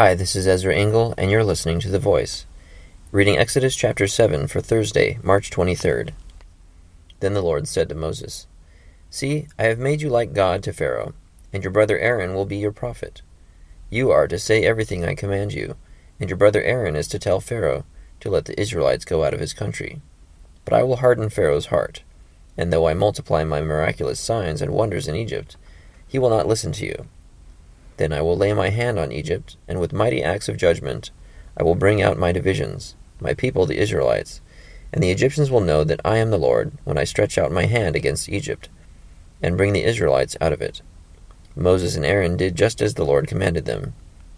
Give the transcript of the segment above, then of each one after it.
Hi, this is Ezra Engel, and you're listening to The Voice, reading Exodus chapter 7 for Thursday, March 23rd. Then the Lord said to Moses, "See, I have made you like God to Pharaoh, and your brother Aaron will be your prophet. You are to say everything I command you, and your brother Aaron is to tell Pharaoh to let the Israelites go out of his country. But I will harden Pharaoh's heart, and though I multiply my miraculous signs and wonders in Egypt, he will not listen to you. Then I will lay my hand on Egypt, and with mighty acts of judgment I will bring out my divisions, my people the Israelites, and the Egyptians will know that I am the Lord when I stretch out my hand against Egypt, and bring the Israelites out of it." Moses and Aaron did just as the Lord commanded them.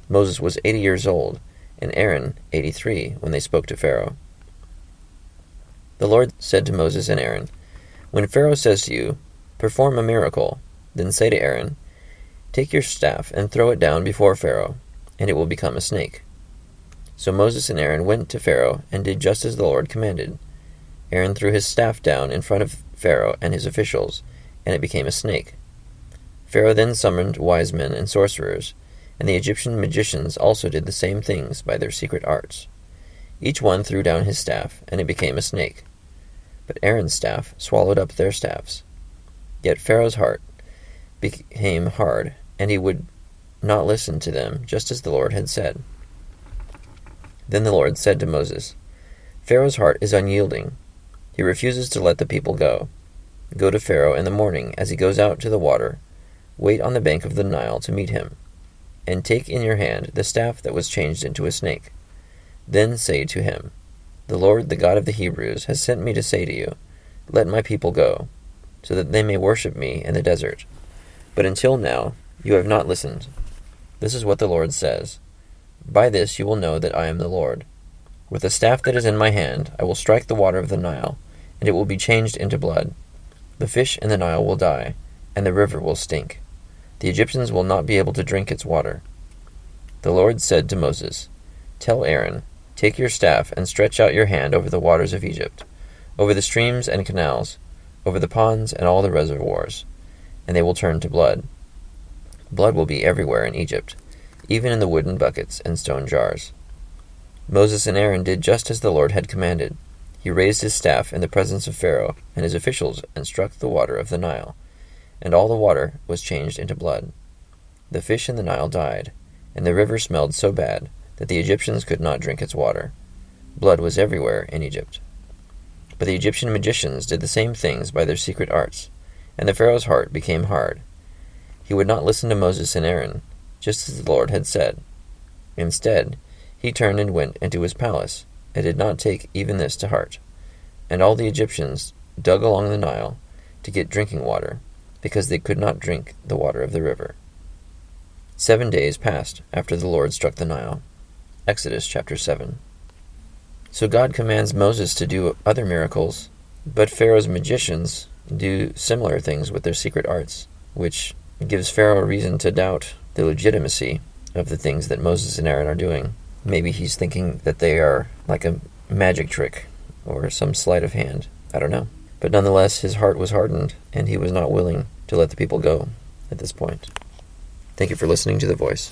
Moses was 80 years old, and Aaron 83 when they spoke to Pharaoh. The Lord said to Moses and Aaron, "When Pharaoh says to you, 'Perform a miracle,' then say to Aaron, 'Take your staff and throw it down before Pharaoh, and it will become a snake.'" So Moses and Aaron went to Pharaoh and did just as the Lord commanded. Aaron threw his staff down in front of Pharaoh and his officials, and it became a snake. Pharaoh then summoned wise men and sorcerers, and the Egyptian magicians also did the same things by their secret arts. Each one threw down his staff, and it became a snake. But Aaron's staff swallowed up their staffs. Yet Pharaoh's heart became hard, and he would not listen to them, just as the Lord had said. Then the Lord said to Moses, "Pharaoh's heart is unyielding. He refuses to let the people go. Go to Pharaoh in the morning as he goes out to the water. Wait on the bank of the Nile to meet him, and take in your hand the staff that was changed into a snake. Then say to him, 'The Lord, the God of the Hebrews, has sent me to say to you, let my people go, so that they may worship me in the desert. But until now you have not listened. This is what the Lord says: By this you will know that I am the Lord. With the staff that is in my hand I will strike the water of the Nile, and it will be changed into blood. The fish in the Nile will die, and the river will stink. The Egyptians will not be able to drink its water.'" The Lord said to Moses, "Tell Aaron, 'Take your staff and stretch out your hand over the waters of Egypt, over the streams and canals, over the ponds and all the reservoirs, and they will turn to blood. Blood will be everywhere in Egypt, even in the wooden buckets and stone jars.'" Moses and Aaron did just as the Lord had commanded. He raised his staff in the presence of Pharaoh and his officials and struck the water of the Nile, and all the water was changed into blood. The fish in the Nile died, and the river smelled so bad that the Egyptians could not drink its water. Blood was everywhere in Egypt. But the Egyptian magicians did the same things by their secret arts, and the Pharaoh's heart became hard. He would not listen to Moses and Aaron, just as the Lord had said. Instead, he turned and went into his palace, and did not take even this to heart. And all the Egyptians dug along the Nile to get drinking water, because they could not drink the water of the river. 7 days passed after the Lord struck the Nile. Exodus chapter 7. So God commands Moses to do other miracles, but Pharaoh's magicians do similar things with their secret arts, which gives Pharaoh reason to doubt the legitimacy of the things that Moses and Aaron are doing. Maybe he's thinking that they are like a magic trick or some sleight of hand. I don't know. But nonetheless, his heart was hardened, and he was not willing to let the people go at this point. Thank you for listening to The Voice.